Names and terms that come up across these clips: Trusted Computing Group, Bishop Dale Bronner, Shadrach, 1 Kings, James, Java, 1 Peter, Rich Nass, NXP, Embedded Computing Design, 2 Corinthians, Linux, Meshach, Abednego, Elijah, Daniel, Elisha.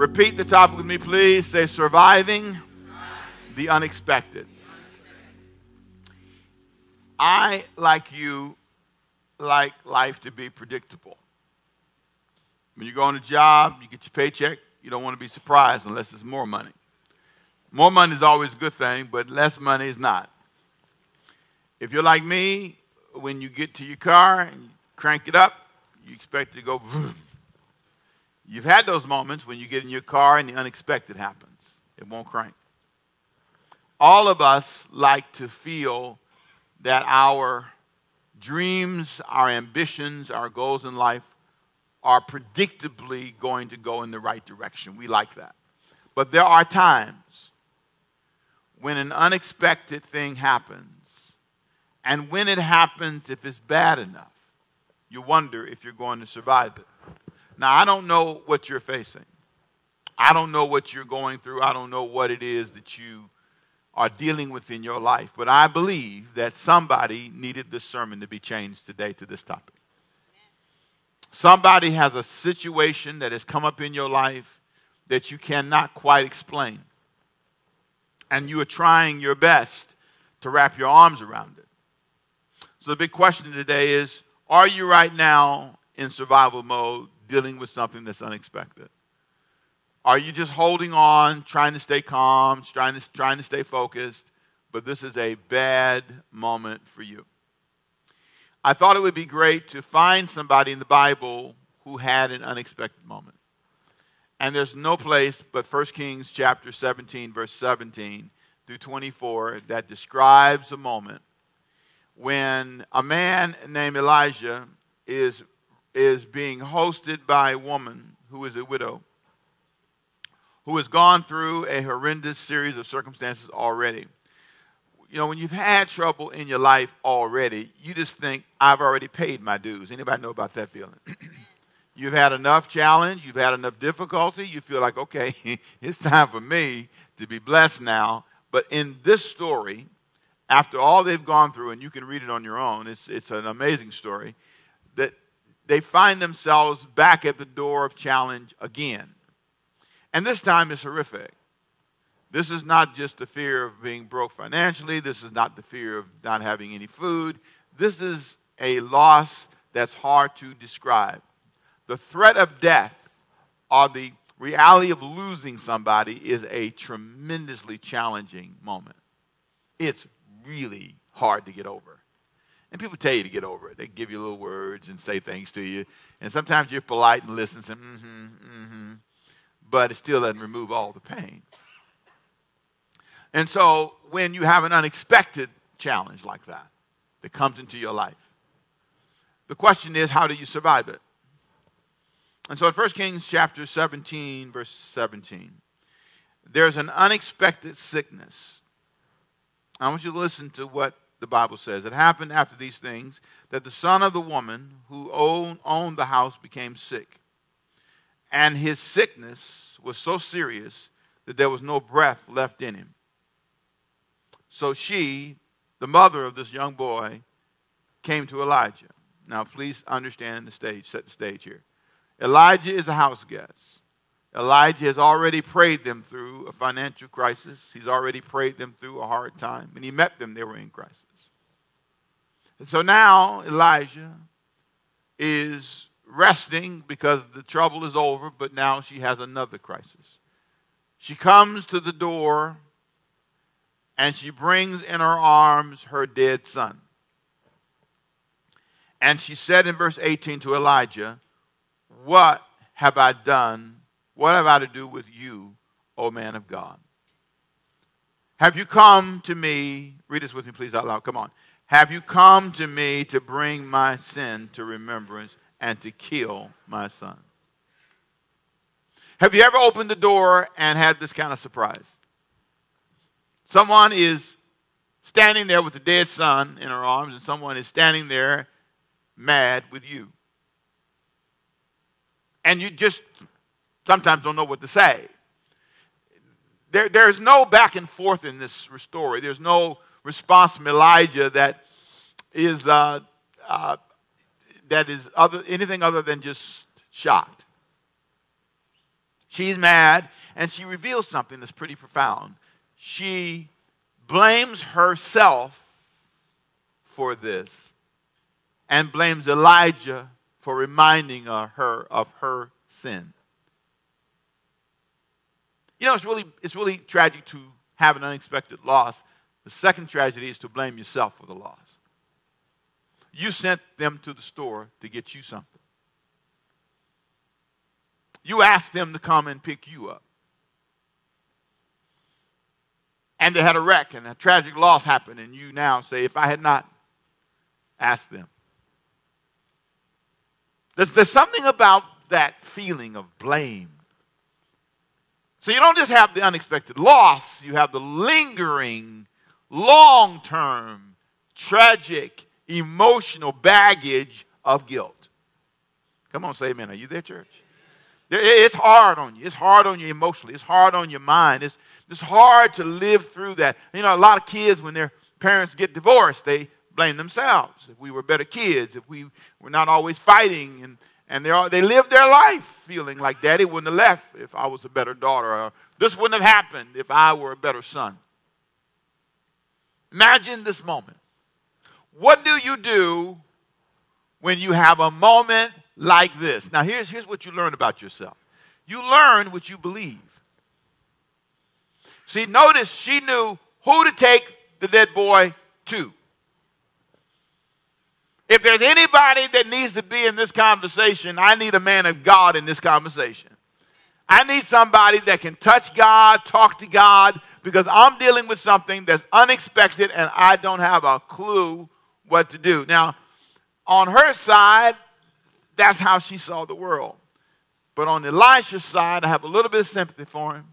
Repeat the topic with me, please. Say, surviving the unexpected. I, like you, like life to be predictable. When you go on a job, you get your paycheck, you don't want to be surprised unless it's more money. More money is always a good thing, but less money is not. If you're like me, when you get to your car and you crank it up, you expect it to go vroom. You've had those moments when you get in your car and the unexpected happens. It won't crank. All of us like to feel that our dreams, our ambitions, our goals in life are predictably going to go in the right direction. We like that. But there are times when an unexpected thing happens, and when it happens, if it's bad enough, you wonder if you're going to survive it. Now, I don't know what you're facing. I don't know what you're going through. I don't know what it is that you are dealing with in your life, but I believe that somebody needed this sermon to be changed today to this topic. Somebody has a situation that has come up in your life that you cannot quite explain, and you are trying your best to wrap your arms around it. So the big question today is, are you right now in survival mode dealing with something that's unexpected? Are you just holding on, trying to stay calm, trying to stay focused, but this is a bad moment for you? I thought it would be great to find somebody in the Bible who had an unexpected moment. And there's no place but 1 Kings chapter 17, verse 17 through 24 that describes a moment when a man named Elijah is being hosted by a woman who is a widow, who has gone through a horrendous series of circumstances already. You know, when you've had trouble in your life already, you just think, I've already paid my dues. Anybody know about that feeling? You've had enough challenge. You've had enough difficulty. You feel like, okay, it's time for me to be blessed now. But in this story, after all they've gone through, and you can read it on your own, it's an amazing story, that they find themselves back at the door of challenge again. And this time is horrific. This is not just the fear of being broke financially. This is not the fear of not having any food. This is a loss that's hard to describe. The threat of death or the reality of losing somebody is a tremendously challenging moment. It's really hard to get over. And people tell you to get over it. They give you little words and say things to you. And sometimes you're polite and listen and say, but it still doesn't remove all the pain. And so when you have an unexpected challenge like that comes into your life, the question is, how do you survive it? And so in 1 Kings chapter 17, verse 17, there's an unexpected sickness. I want you to listen to what the Bible says. It happened after these things that the son of the woman who owned the house became sick. And his sickness was so serious that there was no breath left in him. So she, the mother of this young boy, came to Elijah. Now, please understand the stage, set the stage here. Elijah is a house guest. Elijah has already prayed them through a financial crisis. He's already prayed them through a hard time. When he met them, they were in crisis. And so now Elijah is resting because the trouble is over, but now she has another crisis. She comes to the door and she brings in her arms her dead son. And she said in verse 18 to Elijah, "What have I done? What have I to do with you, O man of God? Have you come to me?" Read this with me, please, out loud. Come on. "Have you come to me to bring my sin to remembrance and to kill my son?" Have you ever opened the door and had this kind of surprise? Someone is standing there with the dead son in her arms, and someone is standing there mad with you. And you just sometimes don't know what to say. There's no back and forth in this story. There's no response from Elijah that is anything other than just shocked. She's mad, and she reveals something that's pretty profound. She blames herself for this and blames Elijah for reminding her of her sin. You know, it's really tragic to have an unexpected loss. The second tragedy is to blame yourself for the loss. You sent them to the store to get you something. You asked them to come and pick you up. And they had a wreck and a tragic loss happened, and you now say, if I had not asked them. There's something about that feeling of blame. So you don't just have the unexpected loss, you have the lingering, long-term, tragic, emotional baggage of guilt. Come on, say amen. Are you there, church? It's hard on you. It's hard on you emotionally. It's hard on your mind. It's hard to live through that. You know, a lot of kids, when their parents get divorced, they blame themselves. If we were better kids, if we were not always fighting, and they live their life feeling like Daddy wouldn't have left if I was a better daughter. Or this wouldn't have happened if I were a better son. Imagine this moment. What do you do when you have a moment like this? Now, here's what you learn about yourself. You learn what you believe. See, notice she knew who to take the dead boy to. If there's anybody that needs to be in this conversation, I need a man of God in this conversation. I need somebody that can touch God, talk to God, because I'm dealing with something that's unexpected and I don't have a clue what to do. Now, on her side, that's how she saw the world. But on Elisha's side, I have a little bit of sympathy for him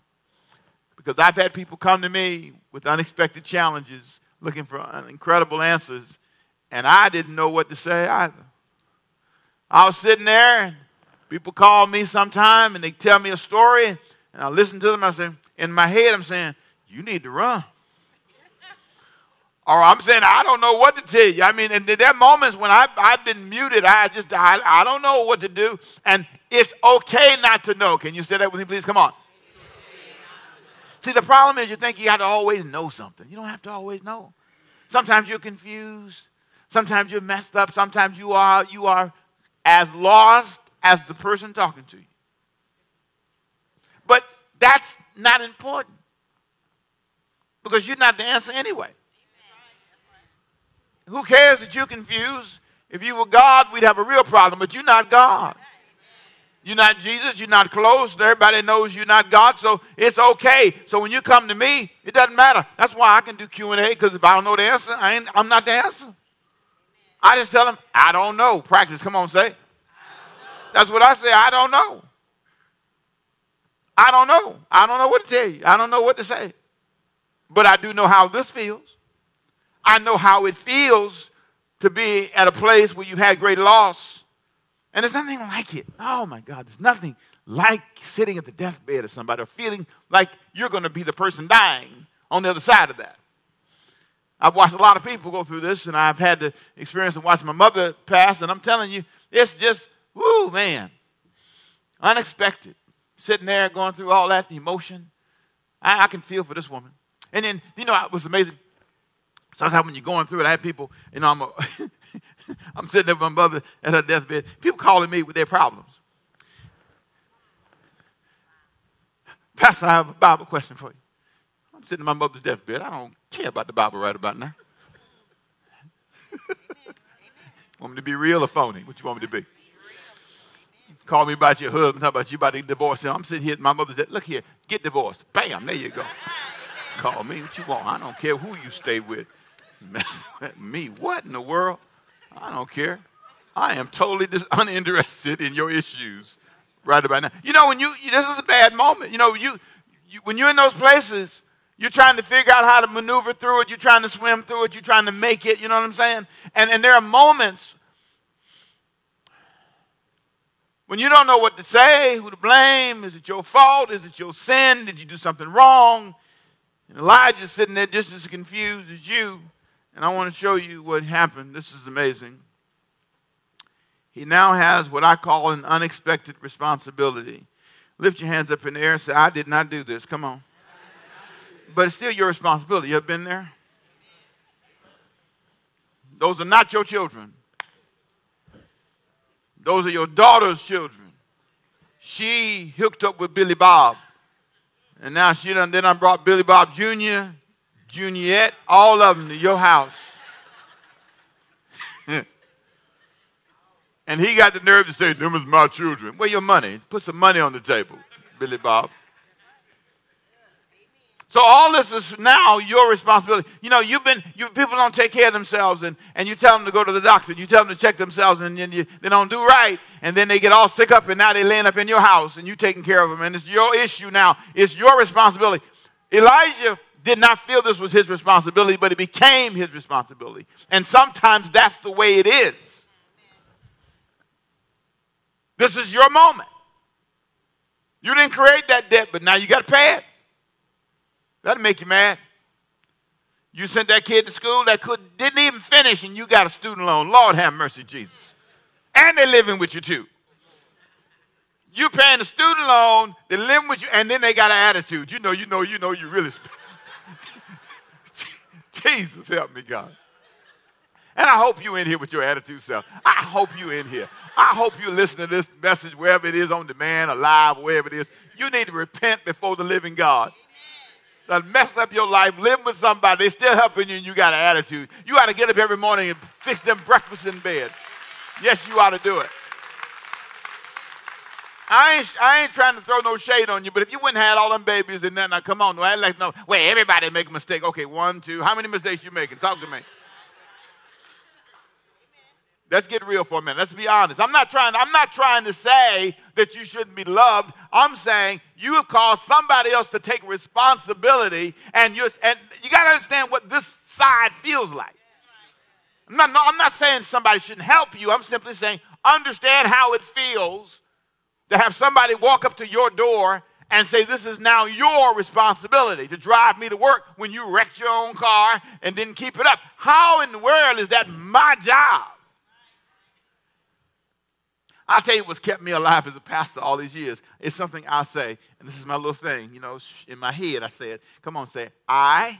because I've had people come to me with unexpected challenges looking for incredible answers. And I didn't know what to say either. I was sitting there, and people call me sometime, and they tell me a story, and I listen to them, I say, in my head I'm saying, you need to run. Or I'm saying, I don't know what to tell you. I mean, and there are moments when I've been muted. I don't know what to do, and it's okay not to know. Can you say that with me, please? Come on. See, the problem is you think you got to always know something. You don't have to always know. Sometimes you're confused. Sometimes you're messed up. Sometimes you are as lost as the person talking to you. But that's not important because you're not the answer anyway. Who cares that you're confused? If you were God, we'd have a real problem, but you're not God. You're not Jesus. You're not close. Everybody knows you're not God, so it's okay. So when you come to me, it doesn't matter. That's why I can do Q&A, because if I don't know the answer, I'm not the answer. I just tell them, I don't know. Practice. Come on, say. I don't know. That's what I say. I don't know. I don't know. I don't know what to tell you. I don't know what to say. But I do know how this feels. I know how it feels to be at a place where you've had great loss. And there's nothing like it. Oh, my God. There's nothing like sitting at the deathbed of somebody or feeling like you're going to be the person dying on the other side of that. I've watched a lot of people go through this, and I've had the experience of watching my mother pass, and I'm telling you, it's just, woo, man, unexpected. Sitting there going through all that, the emotion. I can feel for this woman. And then, you know, it was amazing. Sometimes when you're going through it, I have people, you know, I'm sitting there with my mother at her deathbed. People calling me with their problems. Pastor, I have a Bible question for you. I'm sitting at my mother's deathbed. I don't care about the Bible right about now. Want me to be real or phony? What you want me to be? Call me about your husband. How about you about to divorce him? I'm sitting here at my mother's deathbed. Look here, get divorced. Bam, there you go. Call me. What you want? I don't care who you stay with. Me, what in the world? I don't care. I am totally uninterested in your issues right about now. You know, when you this is a bad moment. You know, when you're in those places, you're trying to figure out how to maneuver through it. You're trying to swim through it. You're trying to make it. You know what I'm saying? And there are moments when you don't know what to say, who to blame. Is it your fault? Is it your sin? Did you do something wrong? And Elijah's sitting there just as confused as you. And I want to show you what happened. This is amazing. He now has what I call an unexpected responsibility. Lift your hands up in the air and say, I did not do this. Come on. But it's still your responsibility. You have been there? Those are not your children. Those are your daughter's children. She hooked up with Billy Bob. And now she done, then I brought Billy Bob Jr., Juniette, all of them to your house. And he got the nerve to say, them is my children. Where your money? Put some money on the table, Billy Bob. So all this is now your responsibility. You know, people don't take care of themselves, and you tell them to go to the doctor. You tell them to check themselves, and then they don't do right. And then they get all sick up, and now they're laying up in your house, and you're taking care of them. And it's your issue now. It's your responsibility. Elijah did not feel this was his responsibility, but it became his responsibility. And sometimes that's the way it is. This is your moment. You didn't create that debt, but now you got to pay it. That'll make you mad. You sent that kid to school that didn't even finish, and you got a student loan. Lord have mercy, Jesus. And they're living with you, too. You paying the student loan, they're living with you, and then they got an attitude. You know, you really. Jesus, help me, God. And I hope you're in here with your attitude self. I hope you're in here. I hope you're listening to this message, wherever it is, on demand, alive, wherever it is. You need to repent before the living God. That messed up your life, living with somebody, they still helping you, and you got an attitude. You ought to get up every morning and fix them breakfast in bed. Yes, you ought to do it. I ain't trying to throw no shade on you, but if you wouldn't have had all them babies and that, now come on, I like no. Wait, everybody make a mistake. Okay, one, two. How many mistakes you making? Talk to me. Let's get real for a minute. Let's be honest. I'm not trying to say that you shouldn't be loved. I'm saying you have caused somebody else to take responsibility, and you got to understand what this side feels like. I'm not saying somebody shouldn't help you. I'm simply saying understand how it feels to have somebody walk up to your door and say, this is now your responsibility to drive me to work when you wrecked your own car and didn't keep it up. How in the world is that my job? I'll tell you what's kept me alive as a pastor all these years. It's something I say, and this is my little thing, you know, in my head I said, come on, say, I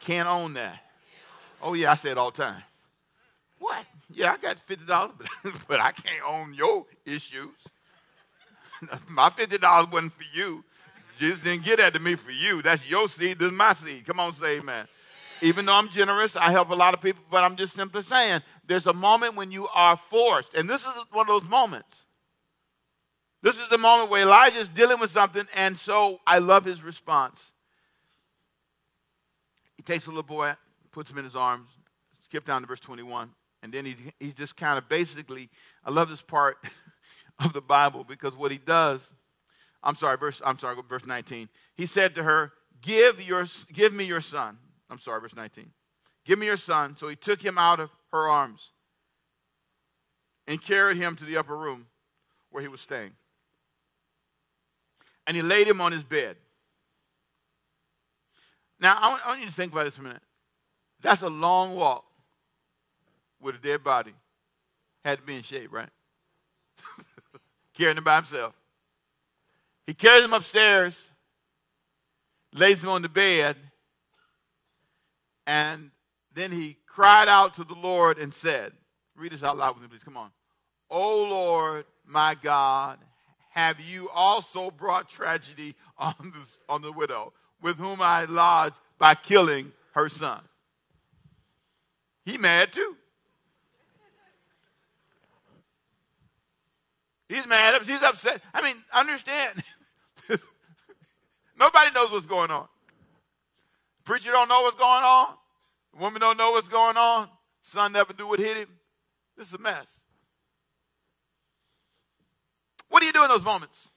can't own that. Oh, yeah, I say it all the time. What? Yeah, I got $50, but I can't own your issues. My $50 wasn't for you. Just didn't get that to me for you. That's your seed, this is my seed. Come on, say amen. Even though I'm generous, I help a lot of people, but I'm just simply saying, there's a moment when you are forced, and this is one of those moments. This is the moment where Elijah is dealing with something, and so I love his response. He takes the little boy, puts him in his arms, skip down to verse 21, and then he just kind of basically, I love this part of the Bible, because what he does, verse 19. He said to her, verse 19. Give me your son. So he took him out of her arms and carried him to the upper room where he was staying. And he laid him on his bed. Now, I want you to think about this for a minute. That's a long walk with a dead body. Had to be in shape, right? Carrying him by himself. He carries him upstairs, lays him on the bed, and then he cried out to the Lord and said, read this out loud with me, please, come on. O Lord, my God, have you also brought tragedy on the widow with whom I lodged by killing her son? He mad too. He's mad. He's upset. I mean, understand. Nobody knows what's going on. Preacher don't know what's going on. Woman don't know what's going on. Son never knew what hit him. This is a mess. What do you do in those moments?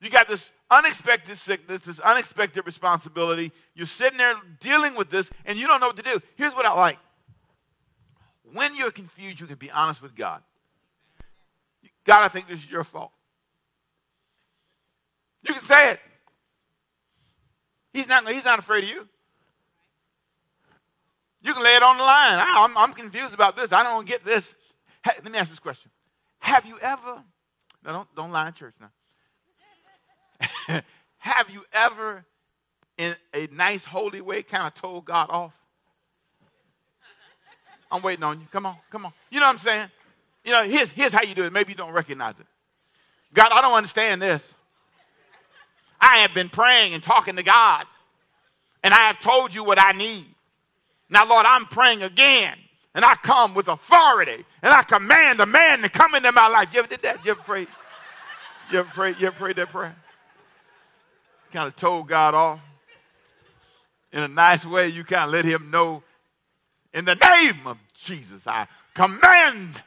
You got this unexpected sickness, this unexpected responsibility. You're sitting there dealing with this, and you don't know what to do. Here's what I like. When you're confused, you can be honest with God. God, I think this is your fault. You can say it. He's not afraid of you. You can lay it on the line. I'm confused about this. I don't get this. Hey, let me ask this question. Have you ever, now don't lie in church now. Have you ever, in a nice, holy way, kind of told God off? I'm waiting on you. Come on, come on. You know what I'm saying? You know, here's how you do it. Maybe you don't recognize it. God, I don't understand this. I have been praying and talking to God, and I have told you what I need. Now, Lord, I'm praying again, and I come with authority, and I command a man to come into my life. You ever did that? You ever prayed? You ever prayed that prayer? Kind of told God off. In a nice way, you kind of let him know, in the name of Jesus, I command.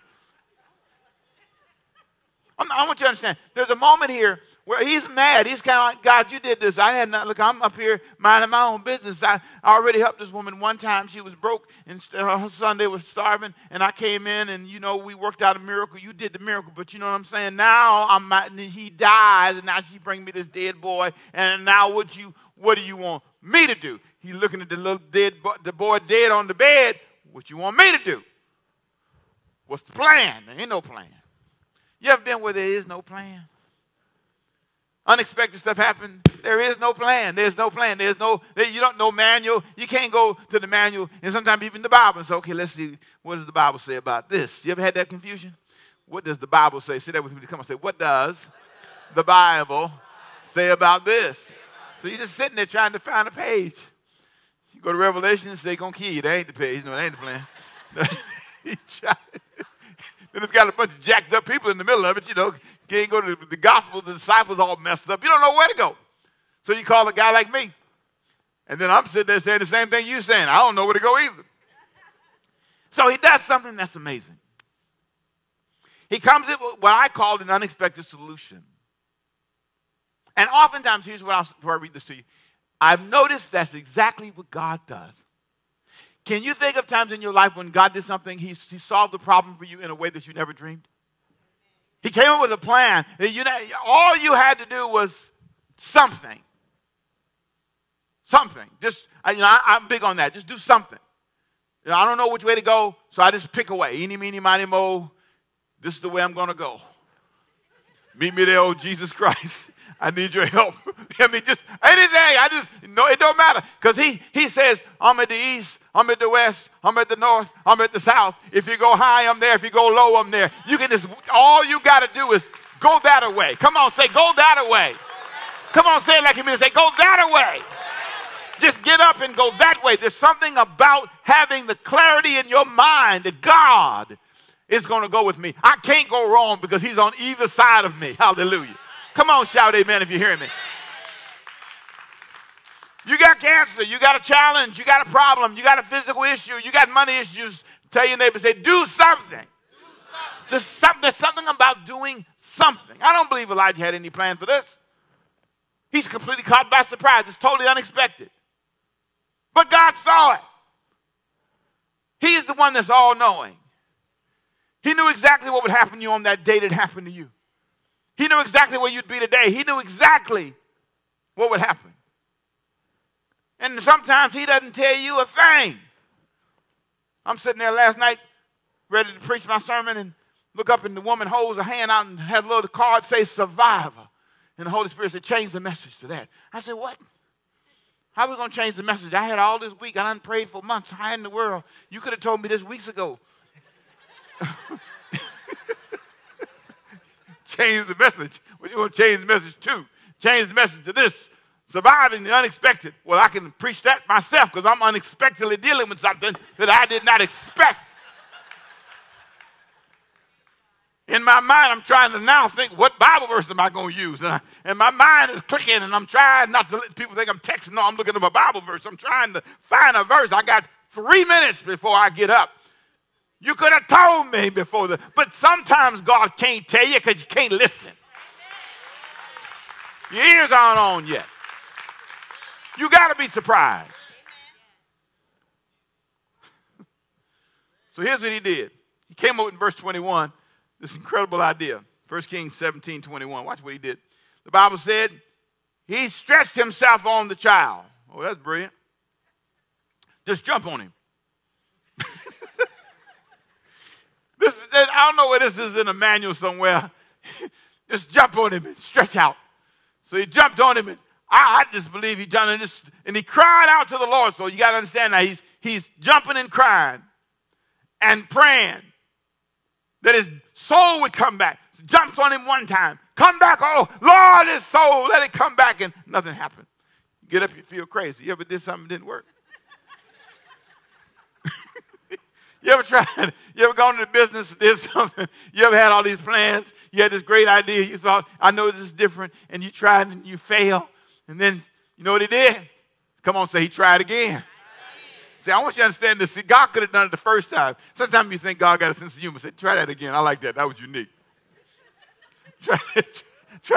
I want you to understand, there's a moment here where he's mad. He's kind of like, God, you did this. I had not. Look, I'm up here minding my own business. I already helped this woman one time. She was broke, and her Sunday was starving, and I came in, and, you know, we worked out a miracle. You did the miracle, but you know what I'm saying? Now he dies, and now she brings me this dead boy, and now what do you want me to do? He's looking at the little the boy dead on the bed. What you want me to do? What's the plan? There ain't no plan. You ever been where there is no plan? Unexpected stuff happens. There is no plan. There's no plan. You don't know manual. You can't go to the manual, and sometimes even the Bible. And say, okay, let's see, what does the Bible say about this? You ever had that confusion? What does the Bible say? Say that with me. Come on, say, what does the Bible say about this? So you're just sitting there trying to find a page. You go to Revelation and say, gonna kill you. That ain't the page. No, that ain't the plan. Then it's got a bunch of jacked up people in the middle of it, you know. Can't go to the gospel. The disciples all messed up. You don't know where to go. So you call a guy like me. And then I'm sitting there saying the same thing you're saying. I don't know where to go either. So he does something that's amazing. He comes up with what I call an unexpected solution. And oftentimes, here's what before I read this to you. I've noticed that's exactly what God does. Can you think of times in your life when God did something, he solved the problem for you in a way that you never dreamed? He came up with a plan. All you had to do was something. Something. Just, I'm big on that. Just do something. I don't know which way to go, so I just pick a way. Eeny, meeny, miny, mo. This is the way I'm going to go. Meet me there, oh Jesus Christ. I need your help. I mean, just anything. It don't matter. Because he says, I'm at the east, I'm at the west, I'm at the north, I'm at the south. If you go high, I'm there. If you go low, I'm there. You can just, all you got to do is go that way. Come on, say, go that way. Come on, say it like you mean to say, go that way. Just get up and go that way. There's something about having the clarity in your mind that God is going to go with me. I can't go wrong because he's on either side of me. Hallelujah. Come on, shout amen if you're hearing me. You got cancer, you got a challenge, you got a problem, you got a physical issue, you got money issues. Tell your neighbor, say, do something. Do something. There's something about doing something. I don't believe Elijah had any plan for this. He's completely caught by surprise. It's totally unexpected. But God saw it. He is the one that's all-knowing. He knew exactly what would happen to you on that day that happened to you. He knew exactly where you'd be today. He knew exactly what would happen. And sometimes he doesn't tell you a thing. I'm sitting there last night ready to preach my sermon and look up and the woman holds her hand out and had a little card say survivor. And the Holy Spirit said, change the message to that. I said, what? How are we going to change the message? I had all this week. I done prayed for months. How in the world? You could have told me this weeks ago. Change the message. What you going to change the message to? Change the message to this. Surviving the unexpected. Well, I can preach that myself because I'm unexpectedly dealing with something that I did not expect. In my mind, I'm trying to now think, what Bible verse am I going to use? And my mind is clicking, and I'm trying not to let people think I'm texting. No, I'm looking at my Bible verse. I'm trying to find a verse. I got 3 minutes before I get up. You could have told me before that. But sometimes God can't tell you because you can't listen. Your ears aren't on yet. You got to be surprised. So here's what he did. He came up in verse 21, this incredible idea. 1 Kings 17, 21. Watch what he did. The Bible said, he stretched himself on the child. Oh, that's brilliant. Just jump on him. I don't know where this is in a manual somewhere. Just jump on him and stretch out. So he jumped on him and I just believe he done this. And he cried out to the Lord. So you got to understand that he's jumping and crying and praying that his soul would come back. Jumps on him one time. Come back, oh, Lord, his soul, let it come back. And nothing happened. You get up, you feel crazy. You ever did something that didn't work? You ever tried? You ever gone into business and did something? You ever had all these plans? You had this great idea. You thought, I know this is different. And you tried and you failed. And then, you know what he did? Come on, say he tried again. See, I want you to understand this. See, God could have done it the first time. Sometimes you think God got a sense of humor. Say, try that again. I like that. That was unique. Try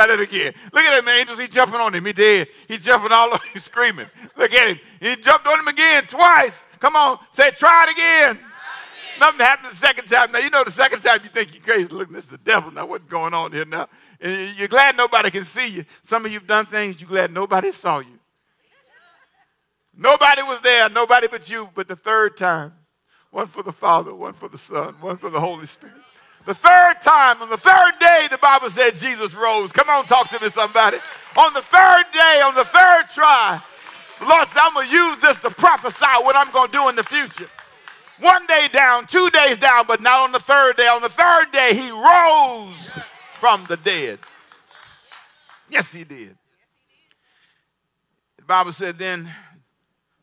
that again. Look at him, the angels. He's jumping on him. He did. He's jumping all over. He's screaming. Look at him. He jumped on him again twice. Come on. Say, try it again. Nothing happened the second time. Now, you know the second time you think you're crazy. Look, this is the devil. Now, what's going on here now? And you're glad nobody can see you. Some of you have done things you're glad nobody saw you. Nobody was there, nobody but you. But the third time, one for the Father, one for the Son, one for the Holy Spirit. The third time, on the third day, the Bible said Jesus rose. Come on, talk to me, somebody. On the third day, on the third try, the Lord said, I'm going to use this to prophesy what I'm going to do in the future. One day down, 2 days down, but not on the third day. On the third day, he rose from the dead. Yes, he did. The Bible said then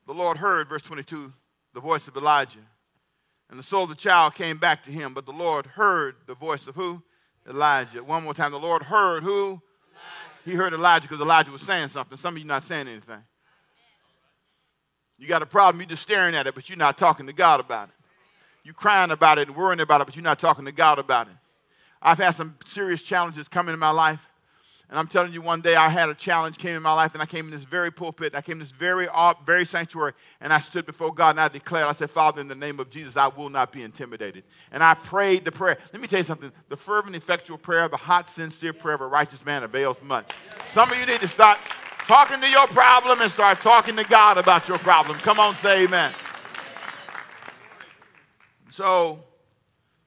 the Lord heard, verse 22, the voice of Elijah. And the soul of the child came back to him. But the Lord heard the voice of who? Elijah. One more time, the Lord heard who? Elijah. He heard Elijah because Elijah was saying something. Some of you not saying anything. You got a problem, you're just staring at it, but you're not talking to God about it. You're crying about it and worrying about it, but you're not talking to God about it. I've had some serious challenges come into my life, and I'm telling you, one day I had a challenge came in my life, and I came in this very pulpit, and I came in this very sanctuary, and I stood before God, and I declared, I said, Father, in the name of Jesus, I will not be intimidated. And I prayed the prayer. Let me tell you something. The fervent, effectual prayer, the hot, sincere prayer of a righteous man availeth much. Some of you need to start talking to your problem and start talking to God about your problem. Come on, say amen. So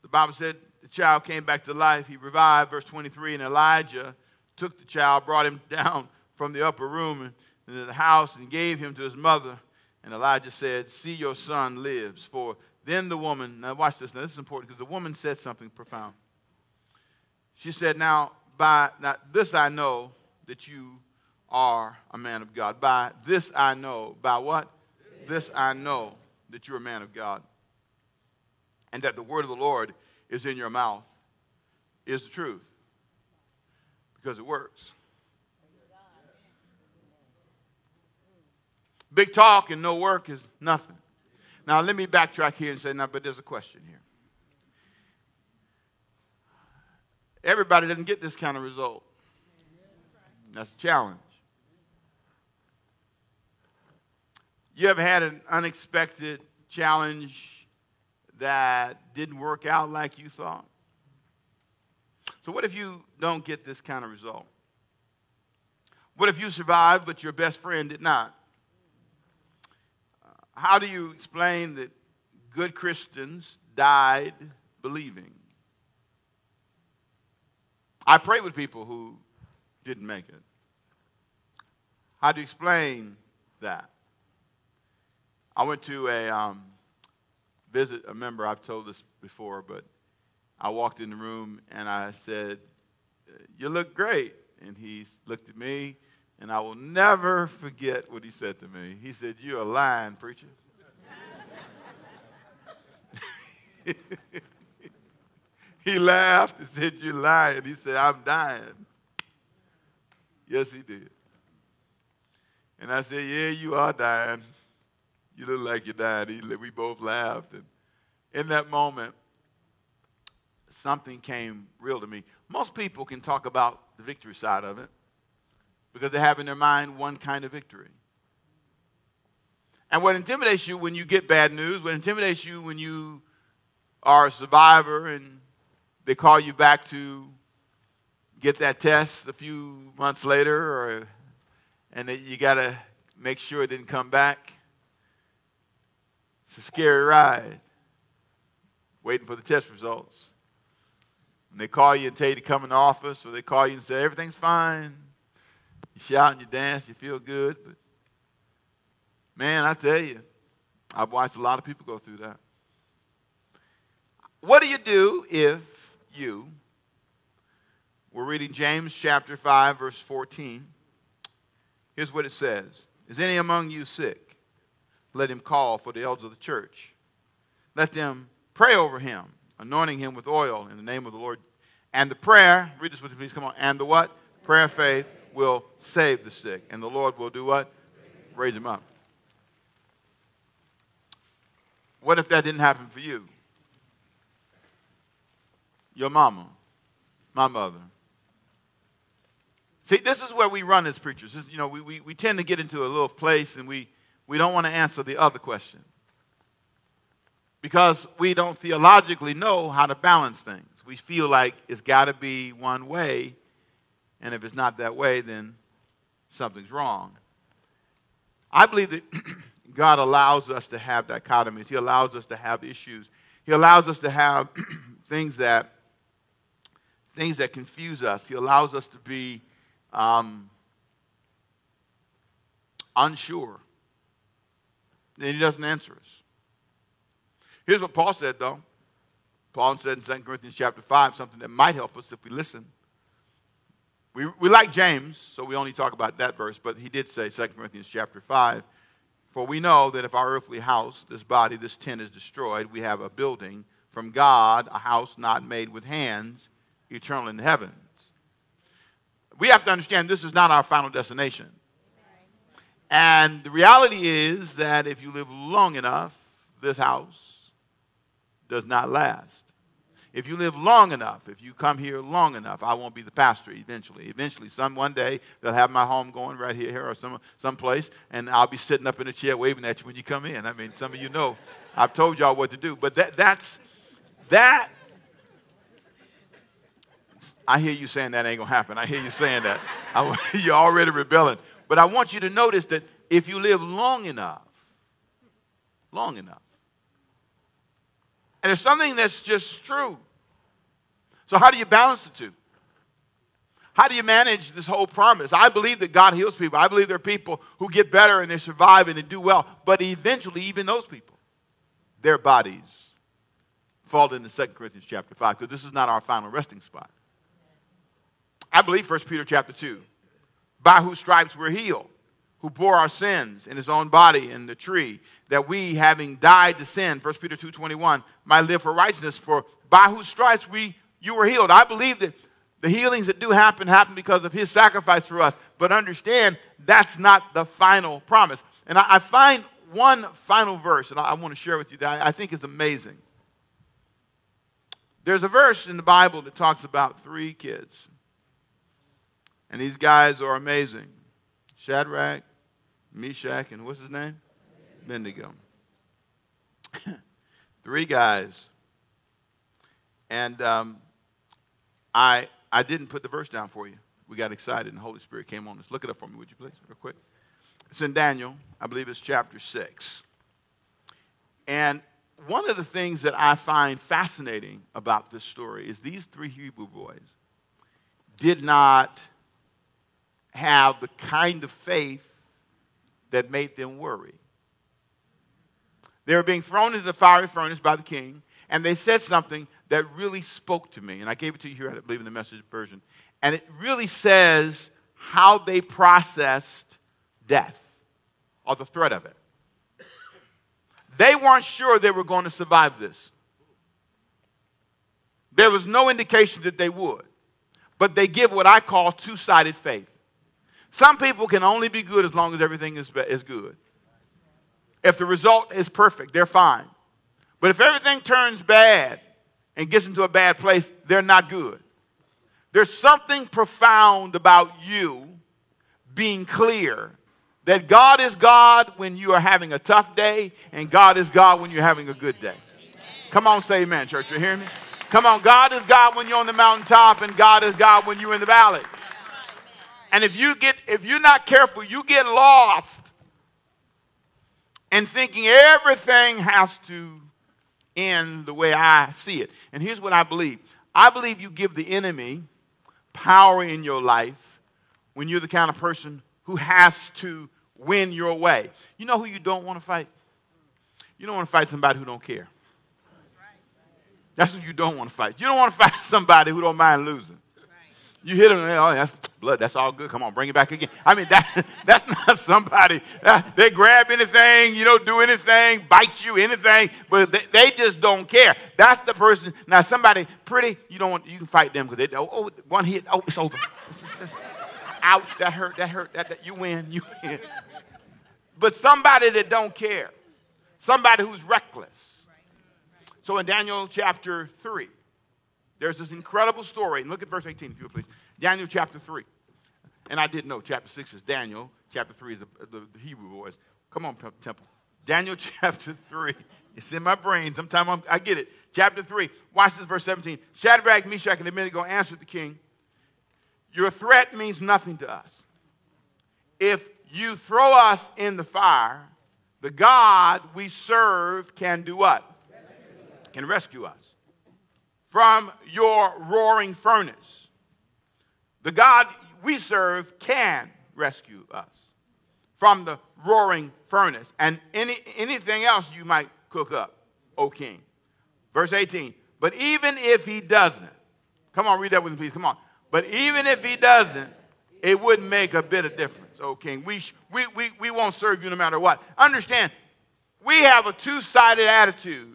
the Bible said the child came back to life. He revived, verse 23, and Elijah took the child, brought him down from the upper room into the house and gave him to his mother. And Elijah said, see, your son lives. For then the woman, now watch this. Now this is important because the woman said something profound. She said, now this I know that you are a man of God. By this I know. By what? This I know that you're a man of God, and that the word of the Lord is in your mouth is the truth, because it works. Big talk and no work is nothing. Now let me backtrack here and say, now, but there's a question here. Everybody doesn't get this kind of result. That's a challenge. You ever had an unexpected challenge that didn't work out like you thought? So what if you don't get this kind of result? What if you survived but your best friend did not? How do you explain that good Christians died believing? I pray with people who didn't make it. How do you explain that? I went to a visit a member. I've told this before, but I walked in the room and I said, you look great. And he looked at me, and I will never forget what he said to me. He said, you're a lying preacher. He laughed and said, you're lying. He said, I'm dying. Yes, he did. And I said, yeah, you are dying. You look like you're dying. We both laughed. And in that moment, something came real to me. Most people can talk about the victory side of it because they have in their mind one kind of victory. And what intimidates you when you get bad news, what intimidates you when you are a survivor and they call you back to get that test a few months later, and that you got to make sure it didn't come back. It's a scary ride, waiting for the test results. And they call you and tell you to come in the office, or they call you and say, everything's fine. You shout and you dance, you feel good. But man, I tell you, I've watched a lot of people go through that. What do you do if you, we're reading James chapter 5, verse 14. Here's what it says. Is any among you sick? Let him call for the elders of the church. Let them pray over him, anointing him with oil in the name of the Lord. And the prayer, read this with me, please, come on. And the what? Prayer of faith will save the sick. And the Lord will do what? Raise him up. What if that didn't happen for you? Your mama, my mother. See, this is where we run as preachers. This, you know, we tend to get into a little place and we don't want to answer the other question. Because we don't theologically know how to balance things. We feel like it's got to be one way, and if it's not that way, then something's wrong. I believe that God allows us to have dichotomies. He allows us to have issues. He allows us to have things that confuse us. He allows us to be unsure. And he doesn't answer us. Here's what Paul said, though. Paul said in 2 Corinthians chapter 5, something that might help us if we listen. We like James, so we only talk about that verse, but he did say 2 Corinthians chapter 5, for we know that if our earthly house, this body, this tent is destroyed, we have a building from God, a house not made with hands, eternal in the heavens. We have to understand this is not our final destination. And the reality is that if you live long enough, this house does not last. If you live long enough, if you come here long enough, I won't be the pastor eventually. Eventually, one day, they'll have my home going right here or someplace, and I'll be sitting up in a chair waving at you when you come in. I mean, some of you know I've told y'all what to do. But that's that. I hear you saying that ain't going to happen. I hear you saying that. You're already rebelling. But I want you to notice that if you live long enough, and it's something that's just true. So how do you balance the two? How do you manage this whole promise? I believe that God heals people. I believe there are people who get better and they survive and they do well. But eventually, even those people, their bodies fall into 2 Corinthians chapter 5, because this is not our final resting spot. I believe 1 Peter chapter 2, by whose stripes we're healed, who bore our sins in his own body in the tree, that we, having died to sin, 1 Peter 2:21, might live for righteousness, for by whose stripes you were healed. I believe that the healings that do happen because of his sacrifice for us. But understand, that's not the final promise. And I find one final verse, and I want to share with you that I think is amazing. There's a verse in the Bible that talks about three kids. And these guys are amazing. Shadrach, Meshach, and what's his name? Abednego. Three guys. And I didn't put the verse down for you. We got excited and the Holy Spirit came on us. Look it up for me, would you please, real quick? It's in Daniel. I believe it's chapter 6. And one of the things that I find fascinating about this story is these three Hebrew boys did not have the kind of faith that made them worry. They were being thrown into the fiery furnace by the king, and they said something that really spoke to me. And I gave it to you here, I believe, in the Message version. And it really says how they processed death, or the threat of it. They weren't sure they were going to survive this. There was no indication that they would. But they give what I call two-sided faith. Some people can only be good as long as everything is good. If the result is perfect, they're fine. But if everything turns bad and gets into a bad place, they're not good. There's something profound about you being clear that God is God when you are having a tough day, and God is God when you're having a good day. Amen. Come on, say amen, church. You hear me? Come on, God is God when you're on the mountaintop, and God is God when you're in the valley. And if you're not careful, you get lost in thinking everything has to end the way I see it. And here's what I believe. I believe you give the enemy power in your life when you're the kind of person who has to win your way. You know who you don't want to fight? You don't want to fight somebody who don't care. That's who you don't want to fight. You don't want to fight somebody who don't mind losing. You hit them, and oh, that's blood. That's all good. Come on, bring it back again. I mean, that's not somebody. They grab anything, you know, do anything, bite you, anything, but they just don't care. That's the person. Now, somebody pretty, you can fight them because they one hit, it's over. Ouch, that hurt, that hurt. That you win. But somebody that don't care, somebody who's reckless. So in Daniel chapter 3. There's this incredible story. And look at verse 18, if you will, please. Daniel chapter 3. And I didn't know. Chapter 6 is Daniel. Chapter 3 is the Hebrew voice. Come on, Temple. Daniel chapter 3. It's in my brain. Sometimes I get it. Chapter 3. Watch this, verse 17. Shadrach, Meshach, and Abednego answered the king, "Your threat means nothing to us. If you throw us in the fire, the God we serve can do what? Can rescue us from your roaring furnace. The God we serve can rescue us from the roaring furnace and anything else you might cook up, O king." Verse 18, but even if he doesn't, come on, read that with me, please, come on. But even if he doesn't, it wouldn't make a bit of difference, O king. We won't serve you no matter what. Understand, we have a two-sided attitude.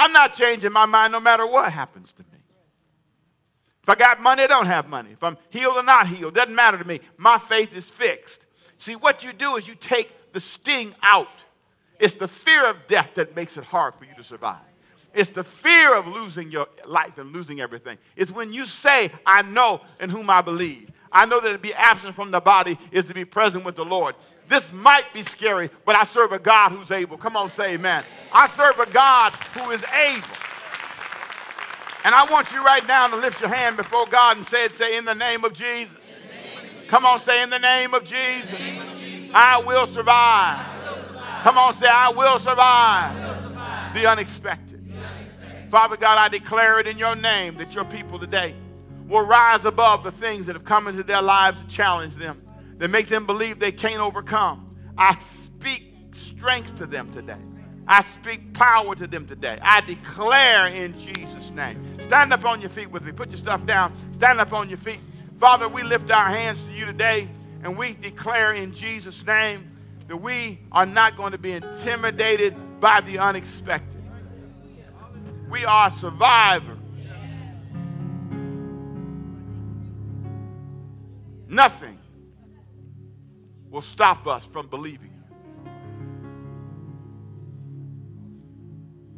I'm not changing my mind no matter what happens to me. If I got money, I don't have money. If I'm healed or not healed, doesn't matter to me. My faith is fixed. See, what you do is you take the sting out. It's the fear of death that makes it hard for you to survive. It's the fear of losing your life and losing everything. It's when you say, I know in whom I believe. I know that to be absent from the body is to be present with the Lord. This might be scary, but I serve a God who's able. Come on, say amen. I serve a God who is able. And I want you right now to lift your hand before God and say, in the name of Jesus. Come on, say, in the name of Jesus. I will survive. Come on, say, I will survive the unexpected. Father God, I declare it in your name that your people today will rise above the things that have come into their lives to challenge them, that make them believe they can't overcome. I speak strength to them today. I speak power to them today. I declare in Jesus' name. Stand up on your feet with me. Put your stuff down. Stand up on your feet. Father, we lift our hands to you today, and we declare in Jesus' name that we are not going to be intimidated by the unexpected. We are survivors. Nothing will stop us from believing.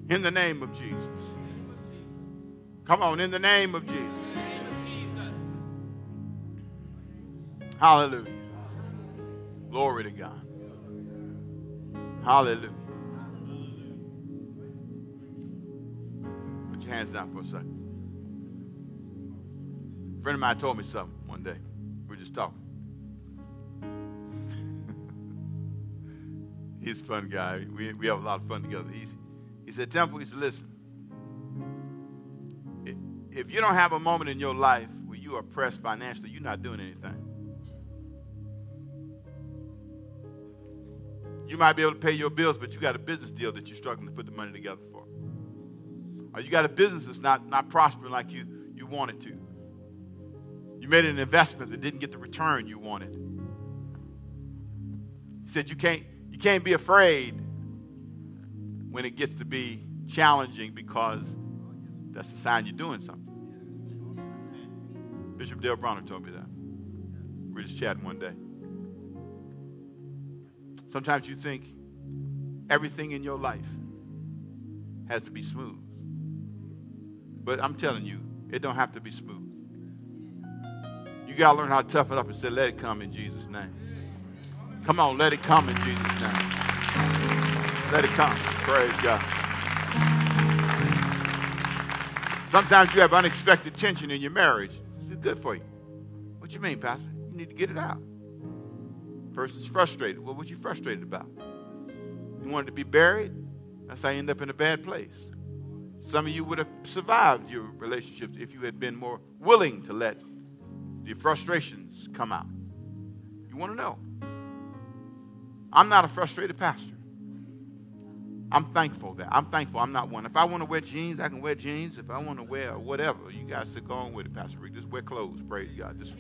In the name of Jesus. Come on, in the name of Jesus. Hallelujah. Glory to God. Hallelujah. Put your hands down for a second. A friend of mine told me something one day. We were just talking. He's a fun guy. We have a lot of fun together. He said, Temple, he said, listen, if you don't have a moment in your life where you are pressed financially, you're not doing anything. You might be able to pay your bills, but you got a business deal that you're struggling to put the money together for. Or you got a business that's not prospering like you want it to. You made an investment that didn't get the return you wanted. He said, you can't be afraid when it gets to be challenging because that's a sign you're doing something. Bishop Dale Bronner told me that. We were just chatting one day. Sometimes you think everything in your life has to be smooth. But I'm telling you, it don't have to be smooth. You got to learn how to toughen up and say, let it come in Jesus' name. Come on, let it come in Jesus' name. Let it come. Praise God. Sometimes you have unexpected tension in your marriage. It's good for you. What you mean, Pastor? You need to get it out. The person's frustrated. Well, what you frustrated about? You wanted to be buried? That's how you end up in a bad place. Some of you would have survived your relationships if you had been more willing to let Your frustrations come out. You want to know. I'm not a frustrated pastor. I'm thankful that. I'm thankful I'm not one. If I want to wear jeans, I can wear jeans. If I want to wear whatever, you guys stick on with it, Pastor Rick. Just wear clothes. Praise God. Just...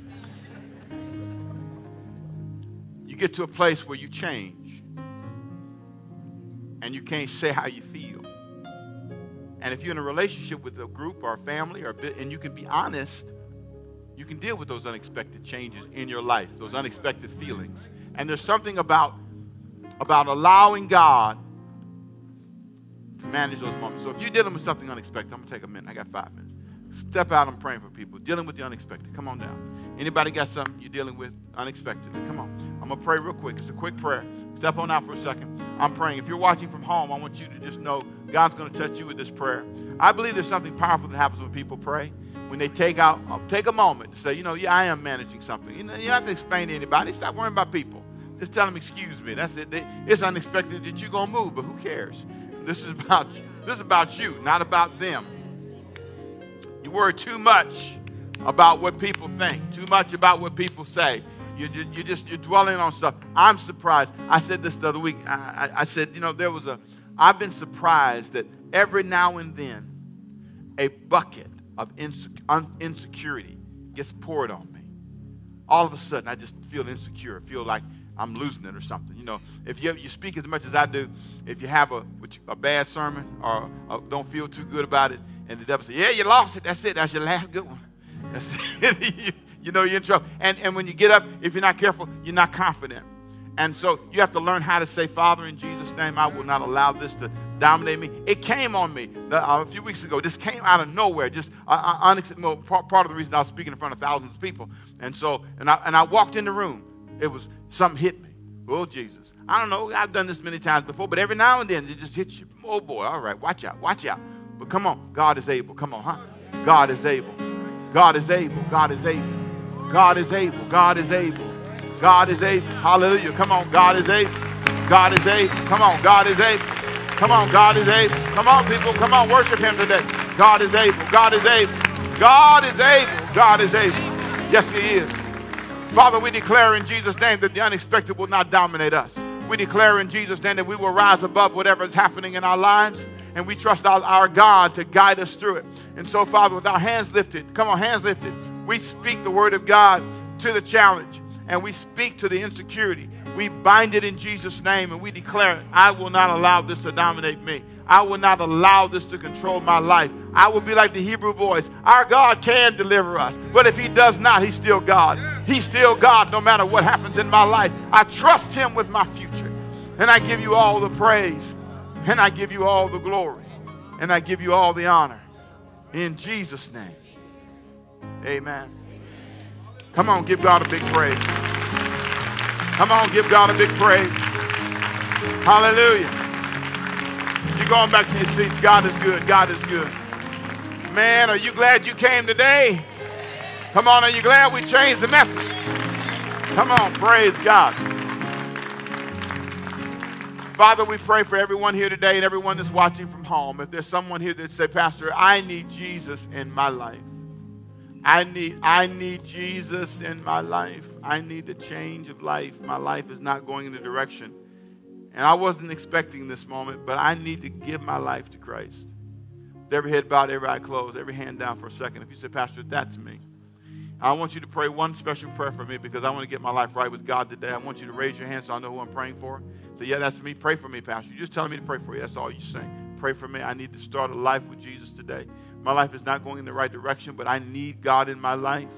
You get to a place where you change. And you can't say how you feel. And if you're in a relationship with a group or a family, or a bit, and you can be honest, you can deal with those unexpected changes in your life, those unexpected feelings. And there's something about allowing God to manage those moments. So if you're dealing with something unexpected, I'm going to take a minute. I got 5 minutes. Step out. I'm praying for people. Dealing with the unexpected. Come on down. Anybody got something you're dealing with unexpectedly? Come on. I'm going to pray real quick. It's a quick prayer. Step on out for a second. I'm praying. If you're watching from home, I want you to just know God's going to touch you with this prayer. I believe there's something powerful that happens when people pray. When they take a moment to say, you know, yeah, I am managing something. You know, you don't have to explain to anybody. Stop worrying about people. Just tell them, excuse me. That's it. It's unexpected that you're going to move, but who cares? This is about you, not about them. You worry too much about what people think, too much about what people say. You're dwelling on stuff. I'm surprised. I said this the other week. I said, you know, I've been surprised that every now and then a bucket of insecurity gets poured on me. All of a sudden, I just feel insecure. I feel like I'm losing it or something. You know, if you speak as much as I do, if you have a bad sermon or don't feel too good about it, and the devil says, yeah, you lost it. That's it. That's your last good one. That's it. You know, you're in trouble. And when you get up, if you're not careful, you're not confident. And so you have to learn how to say, Father, in Jesus' name, I will not allow this to dominate me. It came on me a few weeks ago. This came out of nowhere. Just part of the reason I was speaking in front of thousands of people. And so, and I walked in the room. It was, something hit me. Oh, Jesus. I don't know. I've done this many times before, but every now and then it just hits you. Oh, boy. All right. Watch out. Watch out. But come on. God is able. Come on, huh? God is able. God is able. God is able. God is able. God is able. God is able. Hallelujah. Come on. God is able. God is able. Come on. God is able. Come on. God is able. Come on, people. Come on. Worship him today. God is able. God is able. God is able. God is able. Yes, he is. Father, we declare in Jesus' name that the unexpected will not dominate us. We declare in Jesus' name that we will rise above whatever is happening in our lives, and we trust our God to guide us through it. And so, Father, with our hands lifted, come on, hands lifted, we speak the word of God to the challenge, and we speak to the insecurity. We bind it in Jesus' name, and we declare, I will not allow this to dominate me. I will not allow this to control my life. I will be like the Hebrew boys. Our God can deliver us. But if he does not, he's still God. He's still God no matter what happens in my life. I trust him with my future. And I give you all the praise. And I give you all the glory. And I give you all the honor. In Jesus' name. Amen. Come on, give God a big praise. Come on, give God a big praise. Hallelujah. You're going back to your seats. God is good. God is good. Man, are you glad you came today? Come on, are you glad we changed the message? Come on, praise God. Father, we pray for everyone here today and everyone that's watching from home. If there's someone here that say, Pastor, I need Jesus in my life. I need Jesus in my life. I need the change of life. My life is not going in the direction. And I wasn't expecting this moment, but I need to give my life to Christ. With every head bowed, every eye closed, every hand down for a second. If you say, Pastor, that's me. I want you to pray one special prayer for me because I want to get my life right with God today. I want you to raise your hand so I know who I'm praying for. Say, yeah, that's me. Pray for me, Pastor. You're just telling me to pray for you. That's all you're saying. Pray for me. I need to start a life with Jesus today. My life is not going in the right direction, but I need God in my life.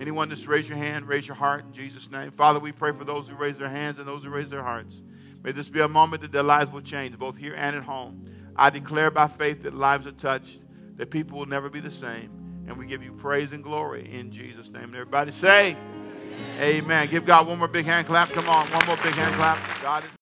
Anyone, just raise your hand, raise your heart in Jesus' name. Father, we pray for those who raise their hands and those who raise their hearts. May this be a moment that their lives will change, both here and at home. I declare by faith that lives are touched, that people will never be the same. And we give you praise and glory in Jesus' name. And everybody say, amen. Give God one more big hand clap. Come on, one more big hand clap. God is